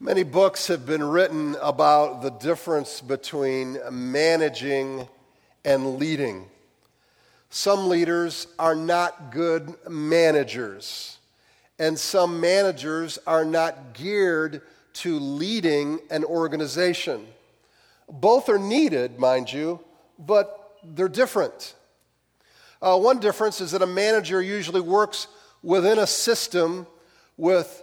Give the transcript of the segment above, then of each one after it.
Many books have been written about the difference between managing and leading. Some leaders are not good managers, and some managers are not geared to leading an organization. Both are needed, mind you, but they're different. One difference is that a manager usually works within a system with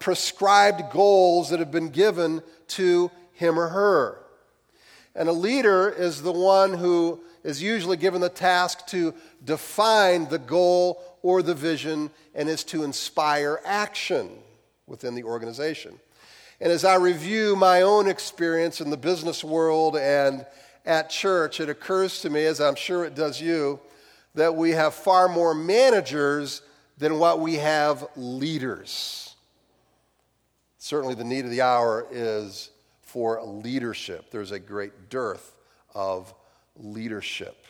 prescribed goals that have been given to him or her. And a leader is the one who is usually given the task to define the goal or the vision and is to inspire action within the organization. And as I review my own experience in the business world and at church, it occurs to me, as I'm sure it does you, that we have far more managers than what we have leaders. Certainly the need of the hour is for leadership. There's a great dearth of leadership.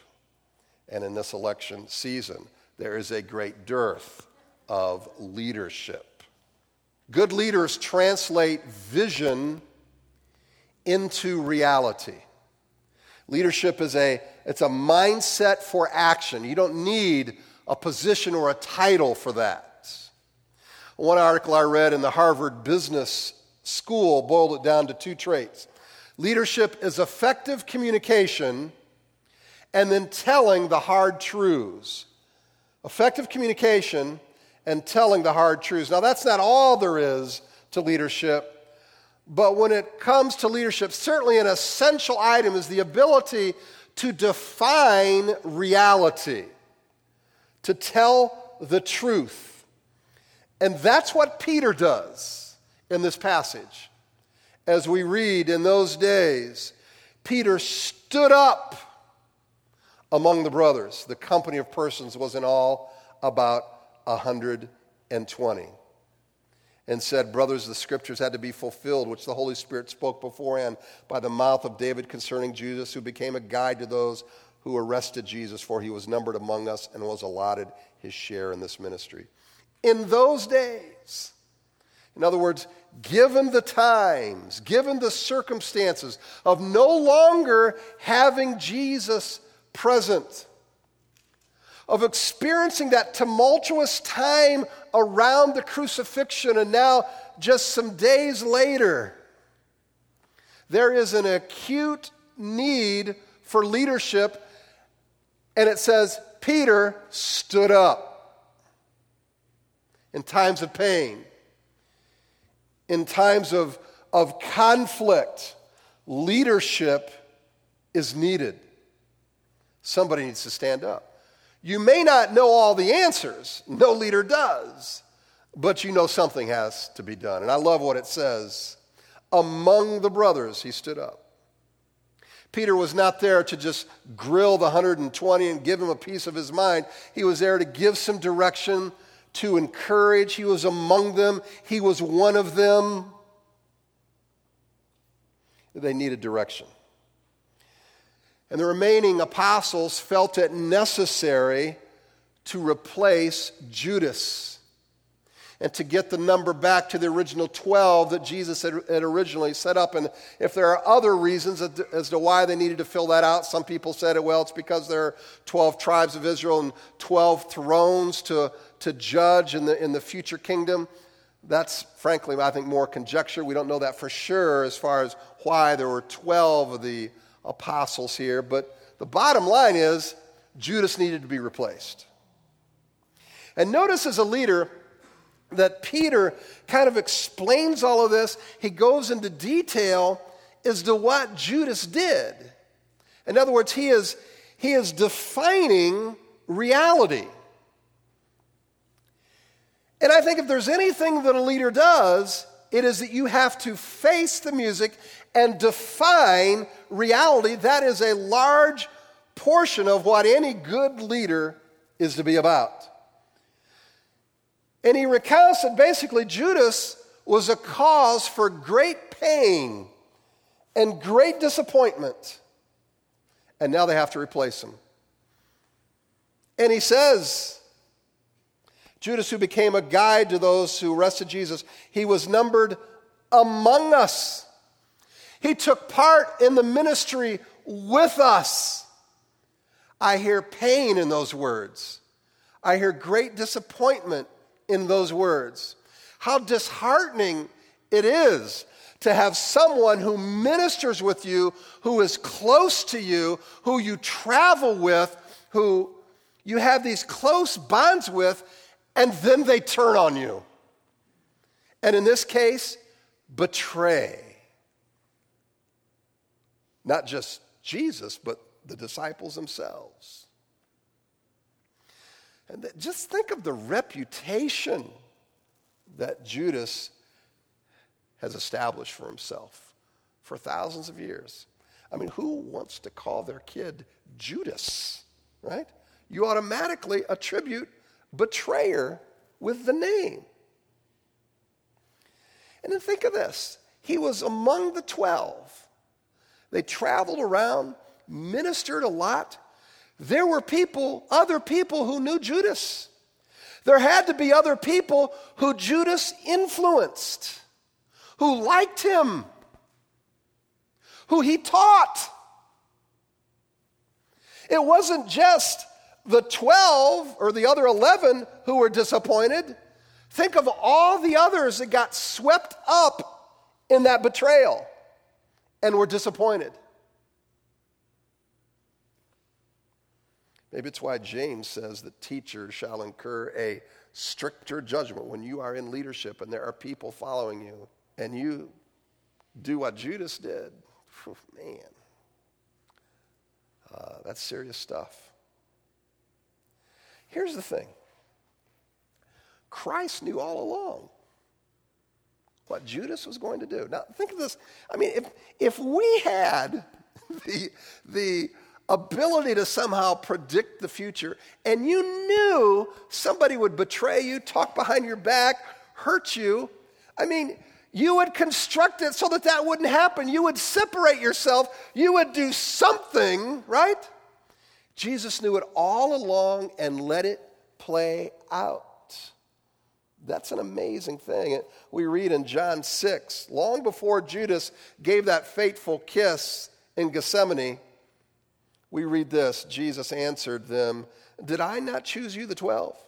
And in this election season, there is a great dearth of leadership. Good leaders translate vision into reality. Leadership is it's a mindset for action. You don't need a position or a title for that. One article I read in the Harvard Business School boiled it down to two traits. Leadership is effective communication and then telling the hard truths. Effective communication and telling the hard truths. Now, that's not all there is to leadership, but when it comes to leadership, certainly an essential item is the ability to define reality, to tell the truth. And that's what Peter does in this passage. As we read, in those days, Peter stood up among the brothers. The company of persons was in all about 120. And said, brothers, the scriptures had to be fulfilled, which the Holy Spirit spoke beforehand by the mouth of David concerning Jesus, who became a guide to those who arrested Jesus, for he was numbered among us and was allotted his share in this ministry. In those days, in other words, given the times, given the circumstances of no longer having Jesus present, of experiencing that tumultuous time around the crucifixion, and now just some days later, there is an acute need for leadership, and it says, Peter stood up. In times of pain, in times of conflict, leadership is needed. Somebody needs to stand up. You may not know all the answers. No leader does. But you know something has to be done. And I love what it says. Among the brothers, he stood up. Peter was not there to just grill the 120 and give him a piece of his mind. He was there to give some direction, to encourage. He was among them. He was one of them. They needed direction. And the remaining apostles felt it necessary to replace Judas and to get the number back to the original 12 that Jesus had originally set up. And if there are other reasons as to why they needed to fill that out, some people said, well, it's because there are 12 tribes of Israel and 12 thrones to judge in the future kingdom. That's, frankly, I think, more conjecture. We don't know that for sure as far as why there were 12 of the apostles here. But the bottom line is Judas needed to be replaced. And notice as a leader that Peter kind of explains all of this. He goes into detail as to what Judas did. In other words, he is defining reality. And I think if there's anything that a leader does, it is that you have to face the music and define reality. That is a large portion of what any good leader is to be about. And he recounts that basically Judas was a cause for great pain and great disappointment. And now they have to replace him. And he says, Judas, who became a guide to those who arrested Jesus, he was numbered among us. He took part in the ministry with us. I hear pain in those words. I hear great disappointment in those words. How disheartening it is to have someone who ministers with you, who is close to you, who you travel with, who you have these close bonds with, and then they turn on you. And in this case, betray. Not just Jesus, but the disciples themselves. And just think of the reputation that Judas has established for himself for thousands of years. I mean, who wants to call their kid Judas, right? You automatically attribute betrayer with the name. And then think of this. He was among the 12. They traveled around, ministered a lot. There were people, other people who knew Judas. There had to be other people who Judas influenced, who liked him, who he taught. It wasn't just the 12 or the other 11 who were disappointed. Think of all the others that got swept up in that betrayal and were disappointed. Maybe it's why James says that teachers shall incur a stricter judgment when you are in leadership and there are people following you and you do what Judas did. Whew, man, that's serious stuff. Here's the thing. Christ knew all along what Judas was going to do. Now, think of this. I mean, if we had the ability to somehow predict the future, and you knew somebody would betray you, talk behind your back, hurt you, I mean, you would construct it so that that wouldn't happen. You would separate yourself. You would do something, right? Jesus knew it all along and let it play out. That's an amazing thing. We read in John 6, long before Judas gave that fateful kiss in Gethsemane, we read this, Jesus answered them, "Did I not choose you, the 12?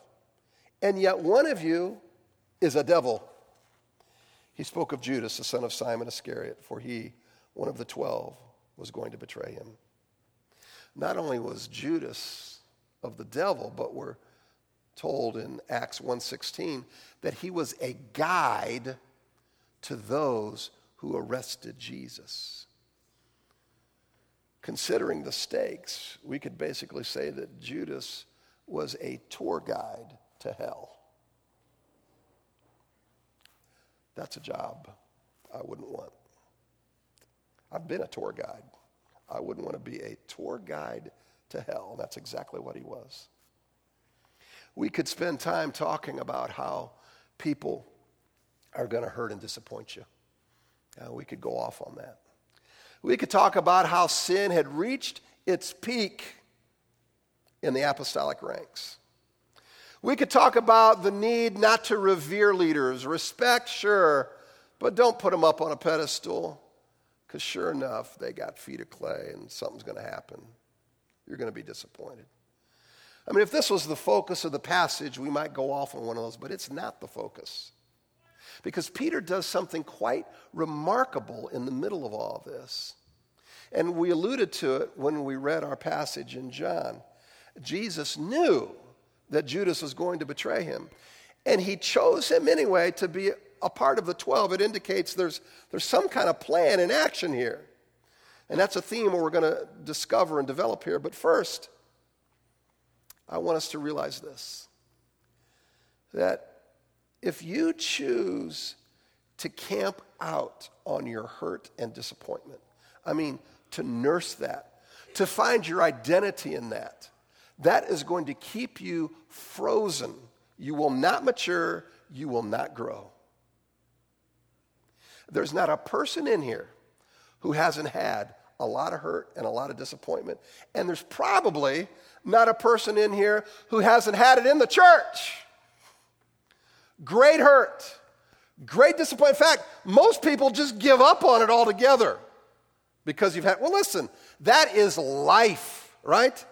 And yet one of you is a devil." He spoke of Judas, the son of Simon Iscariot, for he, one of the 12, was going to betray him. Not only was Judas of the devil, but we're told in Acts 1:16 that he was a guide to those who arrested Jesus. Considering the stakes, we could basically say that Judas was a tour guide to hell. That's a job I wouldn't want. I've been a tour guide. I wouldn't want to be a tour guide to hell. And that's exactly what he was. We could spend time talking about how people are going to hurt and disappoint you. We could go off on that. We could talk about how sin had reached its peak in the apostolic ranks. We could talk about the need not to revere leaders. Respect, sure, but don't put them up on a pedestal, because sure enough, they got feet of clay and something's going to happen. You're going to be disappointed. I mean, if this was the focus of the passage, we might go off on one of those, but it's not the focus. Because Peter does something quite remarkable in the middle of all this. And we alluded to it when we read our passage in John. Jesus knew that Judas was going to betray him, and he chose him anyway to be a part of the 12. It indicates there's some kind of plan in action here. And that's a theme we're going to discover and develop here. But first, I want us to realize this, that if you choose to camp out on your hurt and disappointment, I mean, to nurse that, to find your identity in that, that is going to keep you frozen. You will not mature. You will not grow. There's not a person in here who hasn't had a lot of hurt and a lot of disappointment. And there's probably not a person in here who hasn't had it in the church. Great hurt, Great discipline. In fact, most people just give up on it altogether because you've had, well, listen, that is life, right?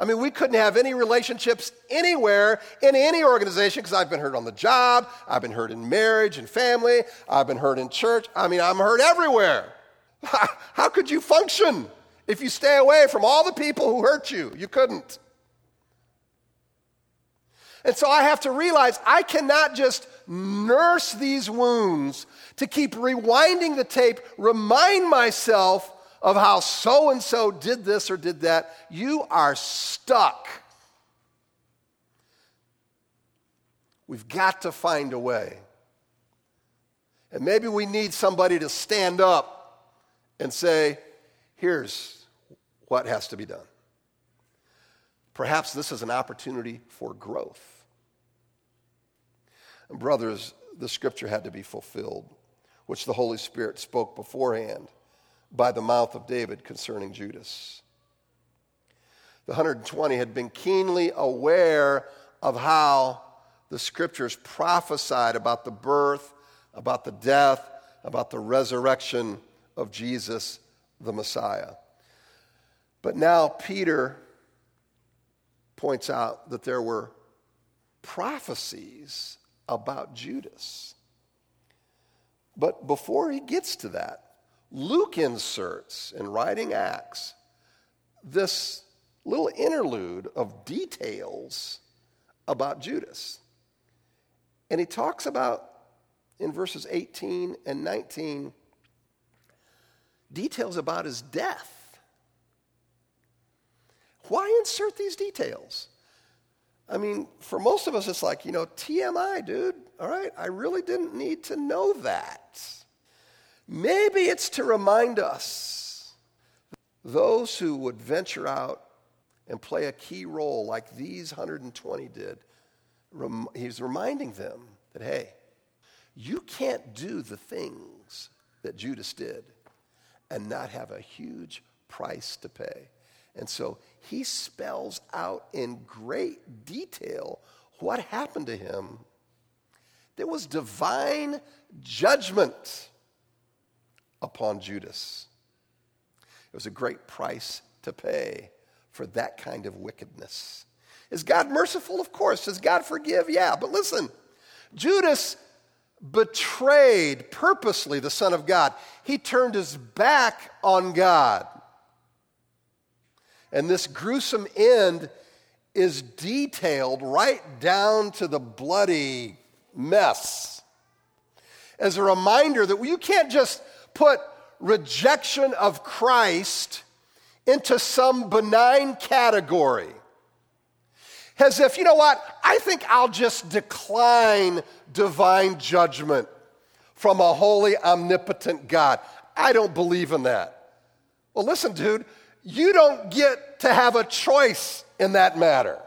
I mean, we couldn't have any relationships anywhere in any organization because I've been hurt on the job, I've been hurt in marriage and family, I've been hurt in church. I mean, I'm hurt everywhere. How could you function if you stay away from all the people who hurt you? You couldn't. And so I have to realize I cannot just nurse these wounds to keep rewinding the tape, remind myself of how so-and-so did this or did that. You are stuck. We've got to find a way. And maybe we need somebody to stand up and say, here's what has to be done. Perhaps this is an opportunity for growth. And brothers, the scripture had to be fulfilled, which the Holy Spirit spoke beforehand by the mouth of David concerning Judas. The 120 had been keenly aware of how the scriptures prophesied about the birth, about the death, about the resurrection of Jesus the Messiah. But now Peter points out that there were prophecies about Judas. But before he gets to that, Luke inserts, in writing Acts, this little interlude of details about Judas. And he talks about, in verses 18 and 19, details about his death. Why insert these details? I mean, for most of us, it's like, you know, TMI, dude. All right, I really didn't need to know that. Maybe it's to remind us, those who would venture out and play a key role like these 120 did, he's reminding them that, hey, you can't do the things that Judas did and not have a huge price to pay. And so he spells out in great detail what happened to him. There was divine judgment upon Judas. It was a great price to pay for that kind of wickedness. Is God merciful? Of course. Does God forgive? Yeah. But listen, Judas betrayed purposely the Son of God. He turned his back on God. And this gruesome end is detailed right down to the bloody mess as a reminder that you can't just put rejection of Christ into some benign category. As if, you know what, I think I'll just decline divine judgment from a holy, omnipotent God. I don't believe in that. Well, listen, dude, you don't get to have a choice in that matter.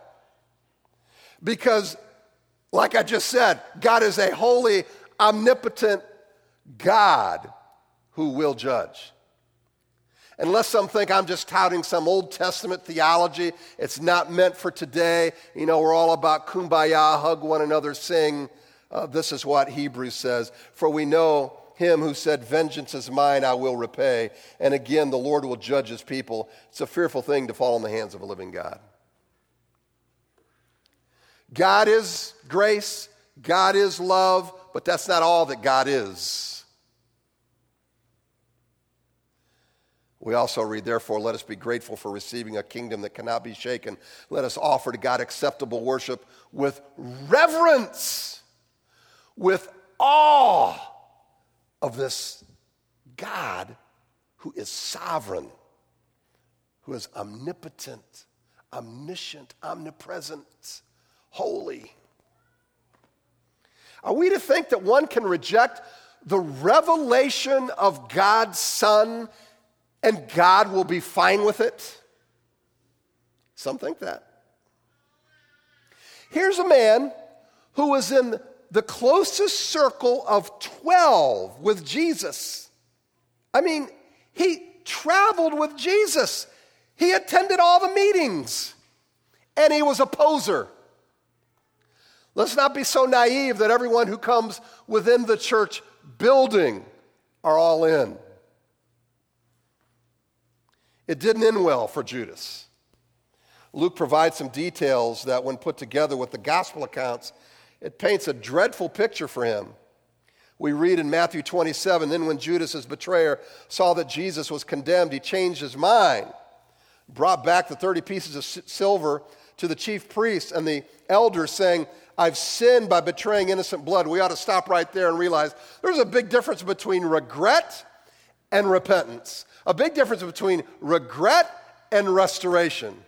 Because, like I just said, God is a holy, omnipotent God who will judge. Unless some think I'm just touting some Old Testament theology, it's not meant for today. You know, we're all about kumbaya, hug one another, sing. This is what Hebrews says. For we know him who said, vengeance is mine, I will repay. And again, the Lord will judge his people. It's a fearful thing to fall in the hands of a living God. God is grace, God is love, but that's not all that God is. We also read, therefore, let us be grateful for receiving a kingdom that cannot be shaken. Let us offer to God acceptable worship with reverence, with awe of this God who is sovereign, who is omnipotent, omniscient, omnipresent, holy. Are we to think that one can reject the revelation of God's Son and God will be fine with it? Some think that. Here's a man who was in the closest circle of 12 with Jesus. I mean, he traveled with Jesus. He attended all the meetings. And he was a poser. Let's not be so naive that everyone who comes within the church building are all in. It didn't end well for Judas. Luke provides some details that, when put together with the gospel accounts, it paints a dreadful picture for him. We read in Matthew 27, "Then when Judas, his betrayer, saw that Jesus was condemned, he changed his mind, brought back the 30 pieces of silver to the chief priests and the elders, saying, 'I've sinned by betraying innocent blood.'" We ought to stop right there and realize there's a big difference between regret and repentance, a big difference between regret and restoration.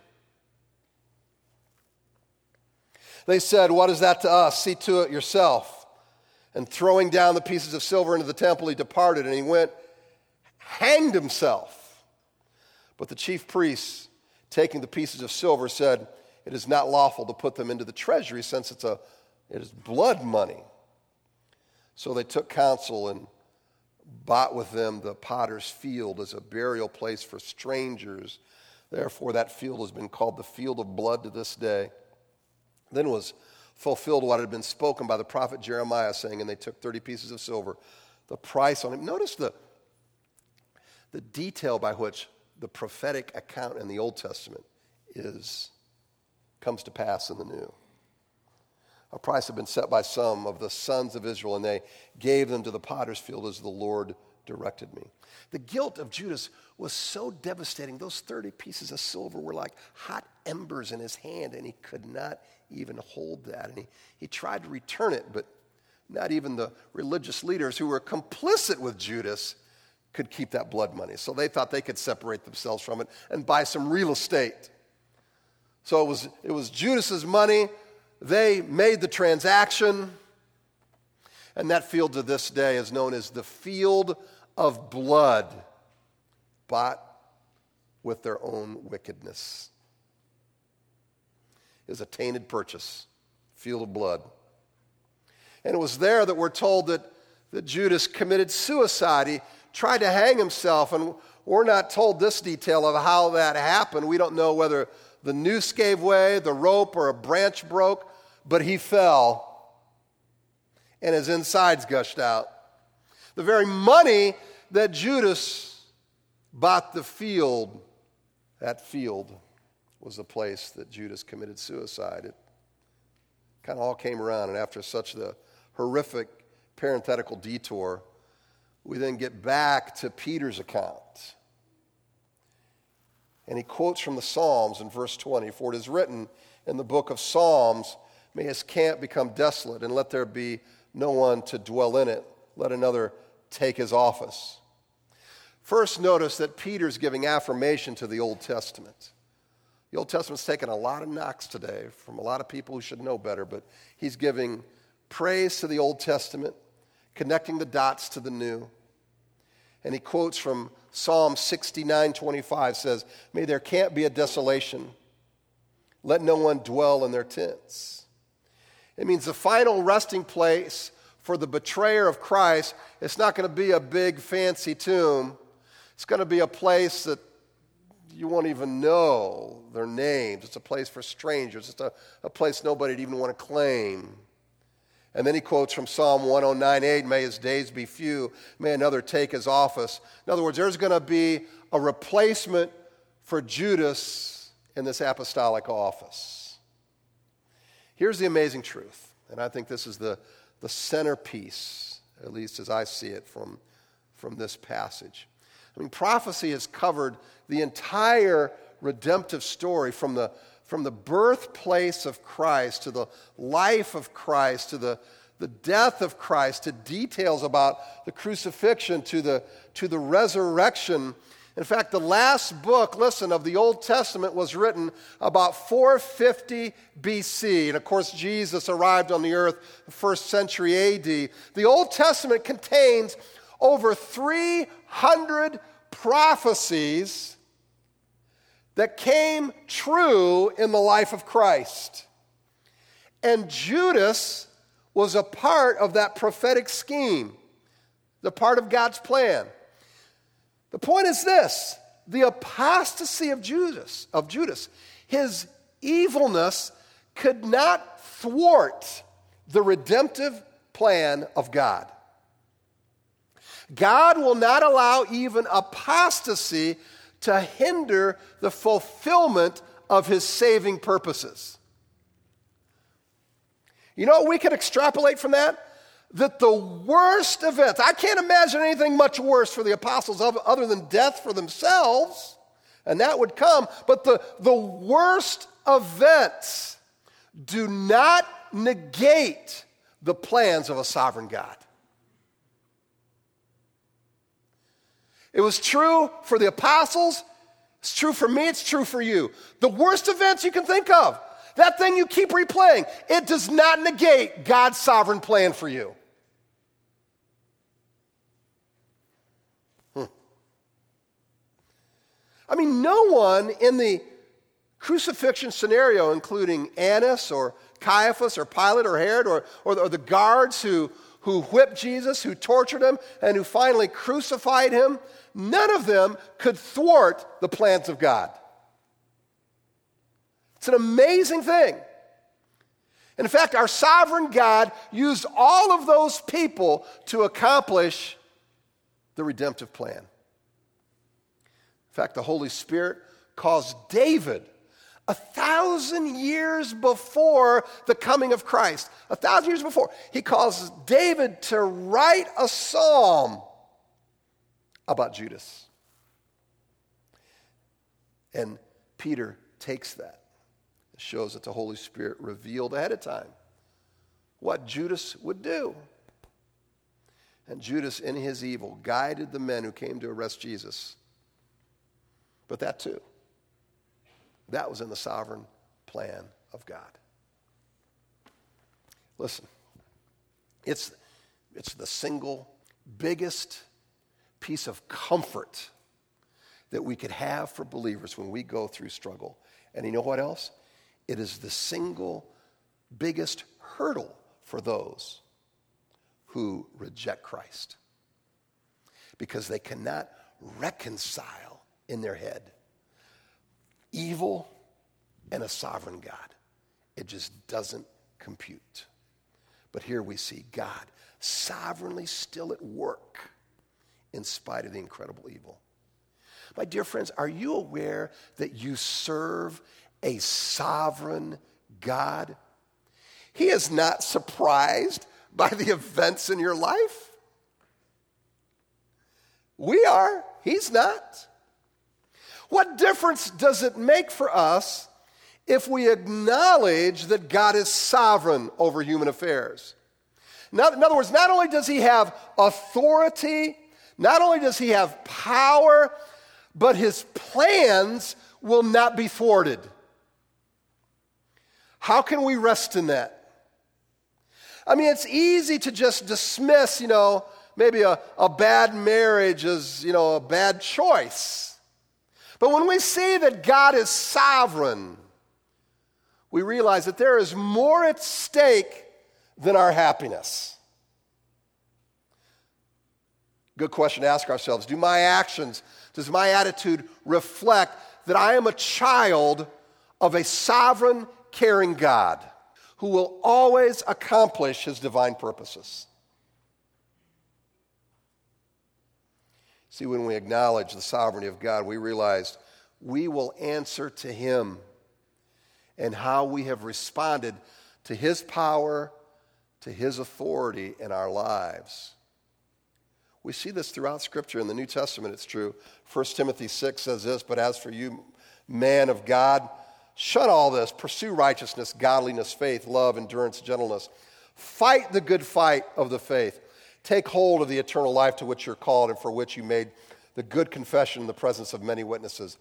They said, "What is that to us? See to it yourself." And throwing down the pieces of silver into the temple, he departed, and he went, hanged himself. But the chief priests, taking the pieces of silver, said, "It is not lawful to put them into the treasury, since it is blood money." So they took counsel and bought with them the potter's field as a burial place for strangers. Therefore, that field has been called the field of blood to this day. Then was fulfilled what had been spoken by the prophet Jeremiah, saying, "And they took 30 pieces of silver, the price on him." Notice the detail by which the prophetic account in the Old Testament comes to pass in the New. A price had been set by some of the sons of Israel, and they gave them to the potter's field, as the Lord directed me. The guilt of Judas was so devastating. Those 30 pieces of silver were like hot embers in his hand, and he could not even hold that. And he tried to return it, but not even the religious leaders who were complicit with Judas could keep that blood money. So they thought they could separate themselves from it and buy some real estate. So it was Judas's money. They made the transaction. And that field to this day is known as the field of blood, bought with their own wickedness. It was a tainted purchase, field of blood. And it was there that we're told that Judas committed suicide. He tried to hang himself, and we're not told this detail of how that happened. We don't know whether the noose gave way, the rope, or a branch broke, but he fell, and his insides gushed out. The very money that Judas bought that field was the place that Judas committed suicide. It kind of all came around, and after such the horrific parenthetical detour, we then get back to Peter's account. And he quotes from the Psalms in verse 20, "For it is written in the book of Psalms, 'May his camp become desolate, and let there be no one to dwell in it. Let another take his office.'" First, notice that Peter's giving affirmation to the Old Testament. The Old Testament's taken a lot of knocks today from a lot of people who should know better, but he's giving praise to the Old Testament, connecting the dots to the New. And he quotes from Psalm 69:25, says, "May there camp be a desolation. Let no one dwell in their tents." It means the final resting place for the betrayer of Christ. It's not going to be a big fancy tomb. It's going to be a place that you won't even know their names. It's a place for strangers. It's a place nobody'd even want to claim. And then he quotes from Psalm 109:8, "May his days be few. May another take his office." In other words, there's going to be a replacement for Judas in this apostolic office. Here's the amazing truth, and I think this is the centerpiece, at least as I see it from this passage. I mean, prophecy has covered the entire redemptive story from the birthplace of Christ to the life of Christ to the death of Christ to details about the crucifixion to the resurrection. In fact, the last book, of the Old Testament was written about 450 BC. And of course, Jesus arrived on the earth the 1st century AD. The Old Testament contains over 300 prophecies that came true in the life of Christ. And Judas was a part of that prophetic scheme, the part of God's plan. The point is this: the apostasy of Judas, his evilness could not thwart the redemptive plan of God. God will not allow even apostasy to hinder the fulfillment of his saving purposes. You know what we could extrapolate from that? That the worst events, I can't imagine anything much worse for the apostles other than death for themselves, and that would come, but the worst events do not negate the plans of a sovereign God. It was true for the apostles, it's true for me, it's true for you. The worst events you can think of, that thing you keep replaying, it does not negate God's sovereign plan for you. I mean, no one in the crucifixion scenario, including Annas or Caiaphas or Pilate or Herod or the guards who whipped Jesus, who tortured him, and who finally crucified him, none of them could thwart the plans of God. It's an amazing thing. And in fact, our sovereign God used all of those people to accomplish the redemptive plan. In fact, the Holy Spirit caused David 1,000 years before the coming of Christ, 1,000 years before, he causes David to write a psalm about Judas. And Peter takes that. It shows that the Holy Spirit revealed ahead of time what Judas would do. And Judas, in his evil, guided the men who came to arrest Jesus. But that too, that was in the sovereign plan of God. Listen, it's the single biggest piece of comfort that we could have for believers when we go through struggle. And you know what else? It is the single biggest hurdle for those who reject Christ, because they cannot reconcile in their head evil and a sovereign God. It just doesn't compute. But here we see God sovereignly still at work in spite of the incredible evil. My dear friends, are you aware that you serve a sovereign God? He is not surprised by the events in your life. We are. He's not. What difference does it make for us if we acknowledge that God is sovereign over human affairs? Now, in other words, not only does he have authority, not only does he have power, but his plans will not be thwarted. How can we rest in that? I mean, it's easy to just dismiss, maybe a bad marriage as, a bad choice. But when we see that God is sovereign, we realize that there is more at stake than our happiness. Good question to ask ourselves. Do my actions, does my attitude reflect that I am a child of a sovereign, caring God who will always accomplish his divine purposes? See, when we acknowledge the sovereignty of God, we realize we will answer to him and how we have responded to his power, to his authority in our lives. We see this throughout Scripture. In the New Testament, it's true. 1 Timothy 6 says this, "But as for you, man of God, shun all this. Pursue righteousness, godliness, faith, love, endurance, gentleness. Fight the good fight of the faith. Take hold of the eternal life to which you're called and for which you made the good confession in the presence of many witnesses.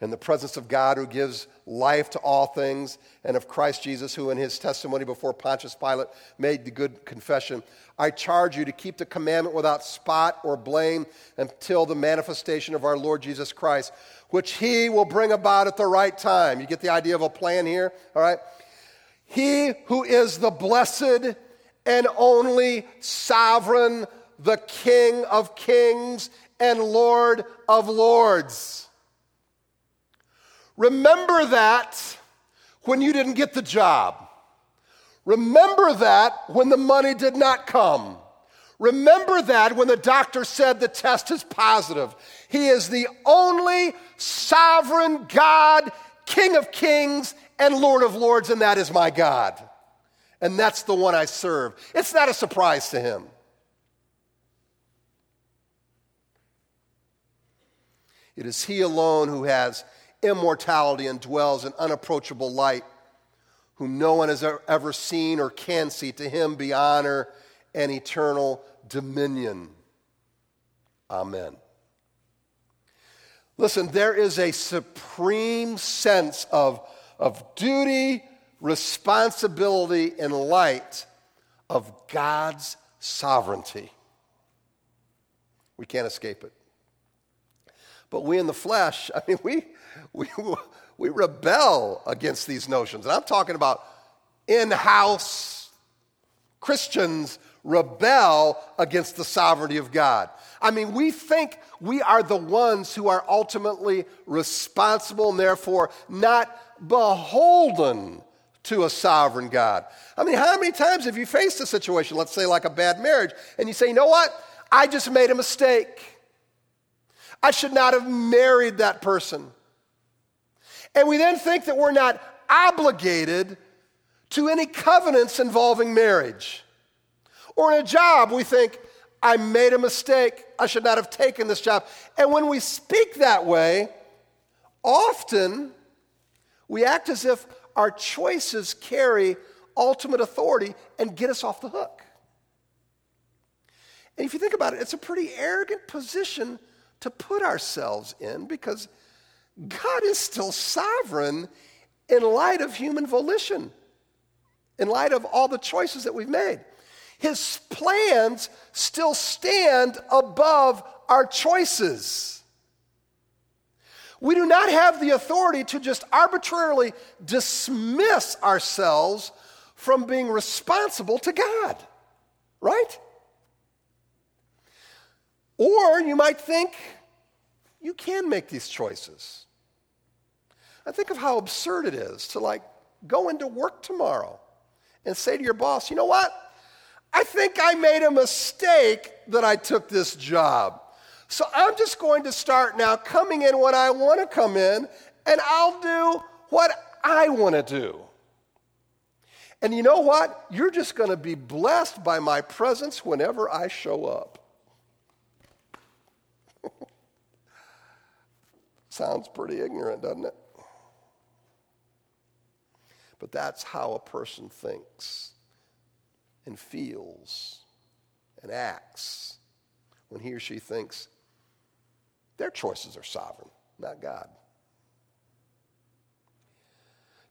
In the presence of God who gives life to all things, and of Christ Jesus who in his testimony before Pontius Pilate made the good confession, I charge you to keep the commandment without spot or blame until the manifestation of our Lord Jesus Christ, which he will bring about at the right time." You get the idea of a plan here, all right? "He who is the blessed and only sovereign, the King of kings and Lord of lords." Remember that when you didn't get the job. Remember that when the money did not come. Remember that when the doctor said the test is positive. He is the only sovereign God, King of kings, and Lord of lords, and that is my God. And that's the one I serve. It's not a surprise to him. It is he alone who has immortality and dwells in unapproachable light, whom no one has ever seen or can see. To him be honor and eternal dominion. Amen. Listen, there is a supreme sense of duty, responsibility in light of God's sovereignty. We can't escape it. But we in the flesh, I mean, we rebel against these notions. And I'm talking about in-house Christians rebel against the sovereignty of God. I mean, we think we are the ones who are ultimately responsible and therefore not beholden to a sovereign God. I mean, how many times have you faced a situation, let's say like a bad marriage, and you say, you know what? I just made a mistake. I should not have married that person. And we then think that we're not obligated to any covenants involving marriage. Or in a job, we think, I made a mistake. I should not have taken this job. And when we speak that way, often we act as if our choices carry ultimate authority and get us off the hook. And if you think about it, it's a pretty arrogant position to put ourselves in because God is still sovereign in light of human volition, in light of all the choices that we've made. His plans still stand above our choices. We do not have the authority to just arbitrarily dismiss ourselves from being responsible to God, right? Or you might think you can make these choices. I think of how absurd it is to go into work tomorrow and say to your boss, you know what? I think I made a mistake that I took this job. So I'm just going to start now coming in when I want to come in, and I'll do what I want to do. And you know what? You're just going to be blessed by my presence whenever I show up. Sounds pretty ignorant, doesn't it? But that's how a person thinks and feels and acts when he or she thinks their choices are sovereign, not God.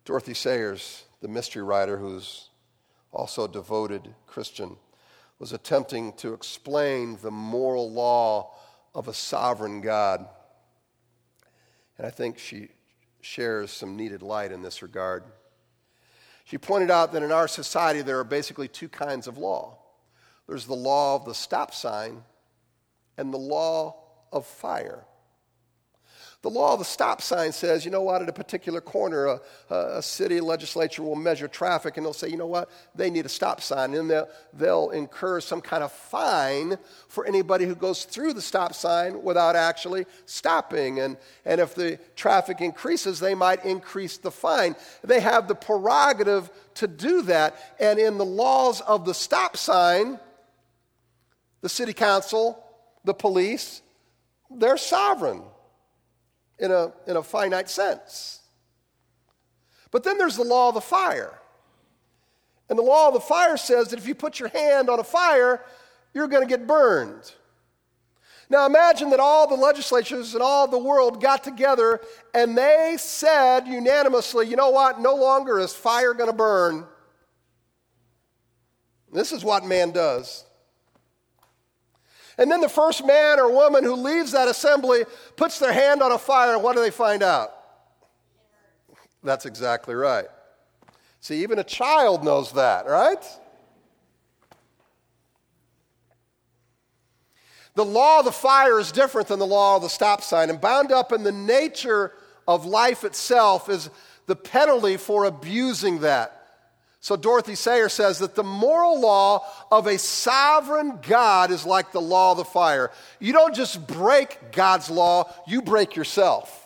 Dorothy Sayers, the mystery writer who's also a devoted Christian, was attempting to explain the moral law of a sovereign God. And I think she shares some needed light in this regard. She pointed out that in our society there are basically two kinds of law. There's the law of the stop sign and the law of fire. The law of the stop sign says, you know what, at a particular corner, a city legislature will measure traffic and they'll say, you know what, they need a stop sign. And they'll incur some kind of fine for anybody who goes through the stop sign without actually stopping. And if the traffic increases, they might increase the fine. They have the prerogative to do that. And in the laws of the stop sign, the city council, the police, they're sovereign. In a finite sense. But then there's the law of the fire. And the law of the fire says that if you put your hand on a fire, you're going to get burned. Now imagine that all the legislatures in all the world got together and they said unanimously, you know what, no longer is fire going to burn. This is what man does. And then the first man or woman who leaves that assembly puts their hand on a fire, and what do they find out? That's exactly right. See, even a child knows that, right? The law of the fire is different than the law of the stop sign, and bound up in the nature of life itself is the penalty for abusing that, So Dorothy Sayers says that the moral law of a sovereign God is like the law of the fire. You don't just break God's law, you break yourself.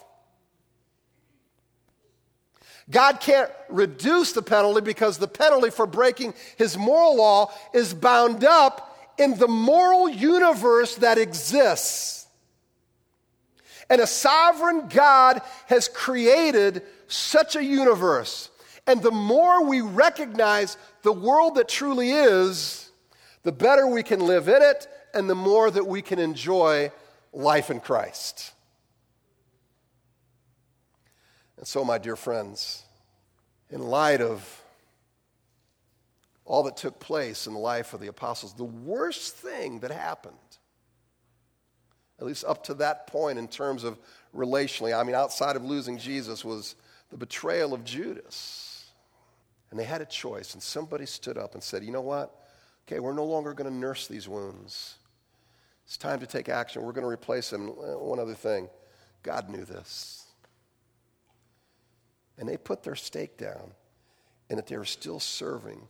God can't reduce the penalty because the penalty for breaking his moral law is bound up in the moral universe that exists. And a sovereign God has created such a universe. And the more we recognize the world that truly is, the better we can live in it and the more that we can enjoy life in Christ. And so, my dear friends, in light of all that took place in the life of the apostles, the worst thing that happened, at least up to that point in terms of relationally, I mean, outside of losing Jesus, was the betrayal of Judas. And they had a choice, and somebody stood up and said, you know what? Okay, we're no longer going to nurse these wounds. It's time to take action. We're going to replace them. One other thing, God knew this. And they put their stake down, and that they were still serving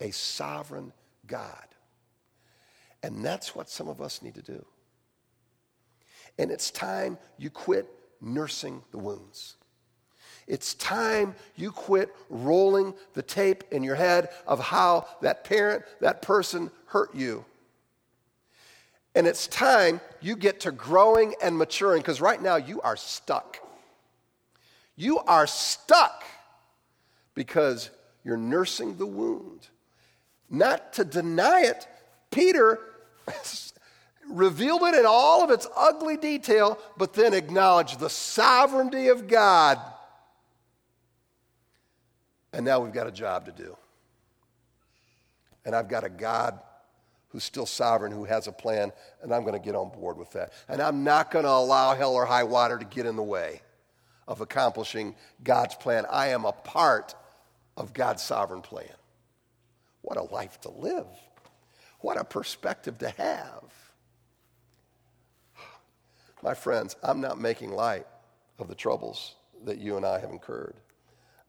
a sovereign God. And that's what some of us need to do. And it's time you quit nursing the wounds. It's time you quit rolling the tape in your head of how that parent, that person hurt you. And it's time you get to growing and maturing, because right now you are stuck. You are stuck because you're nursing the wound. Not to deny it, Peter revealed it in all of its ugly detail, but then acknowledged the sovereignty of God. And now we've got a job to do. And I've got a God who's still sovereign, who has a plan, and I'm going to get on board with that. And I'm not going to allow hell or high water to get in the way of accomplishing God's plan. I am a part of God's sovereign plan. What a life to live. What a perspective to have. My friends, I'm not making light of the troubles that you and I have incurred.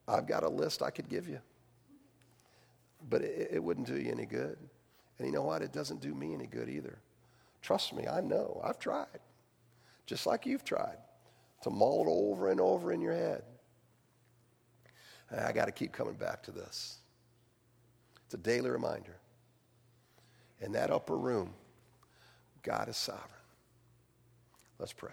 I've got a list I could give you, but it wouldn't do you any good. And you know what? It doesn't do me any good either. Trust me, I know. I've tried, just like you've tried, to mull it over and over in your head. And I got to keep coming back to this. It's a daily reminder. In that upper room, God is sovereign. Let's pray.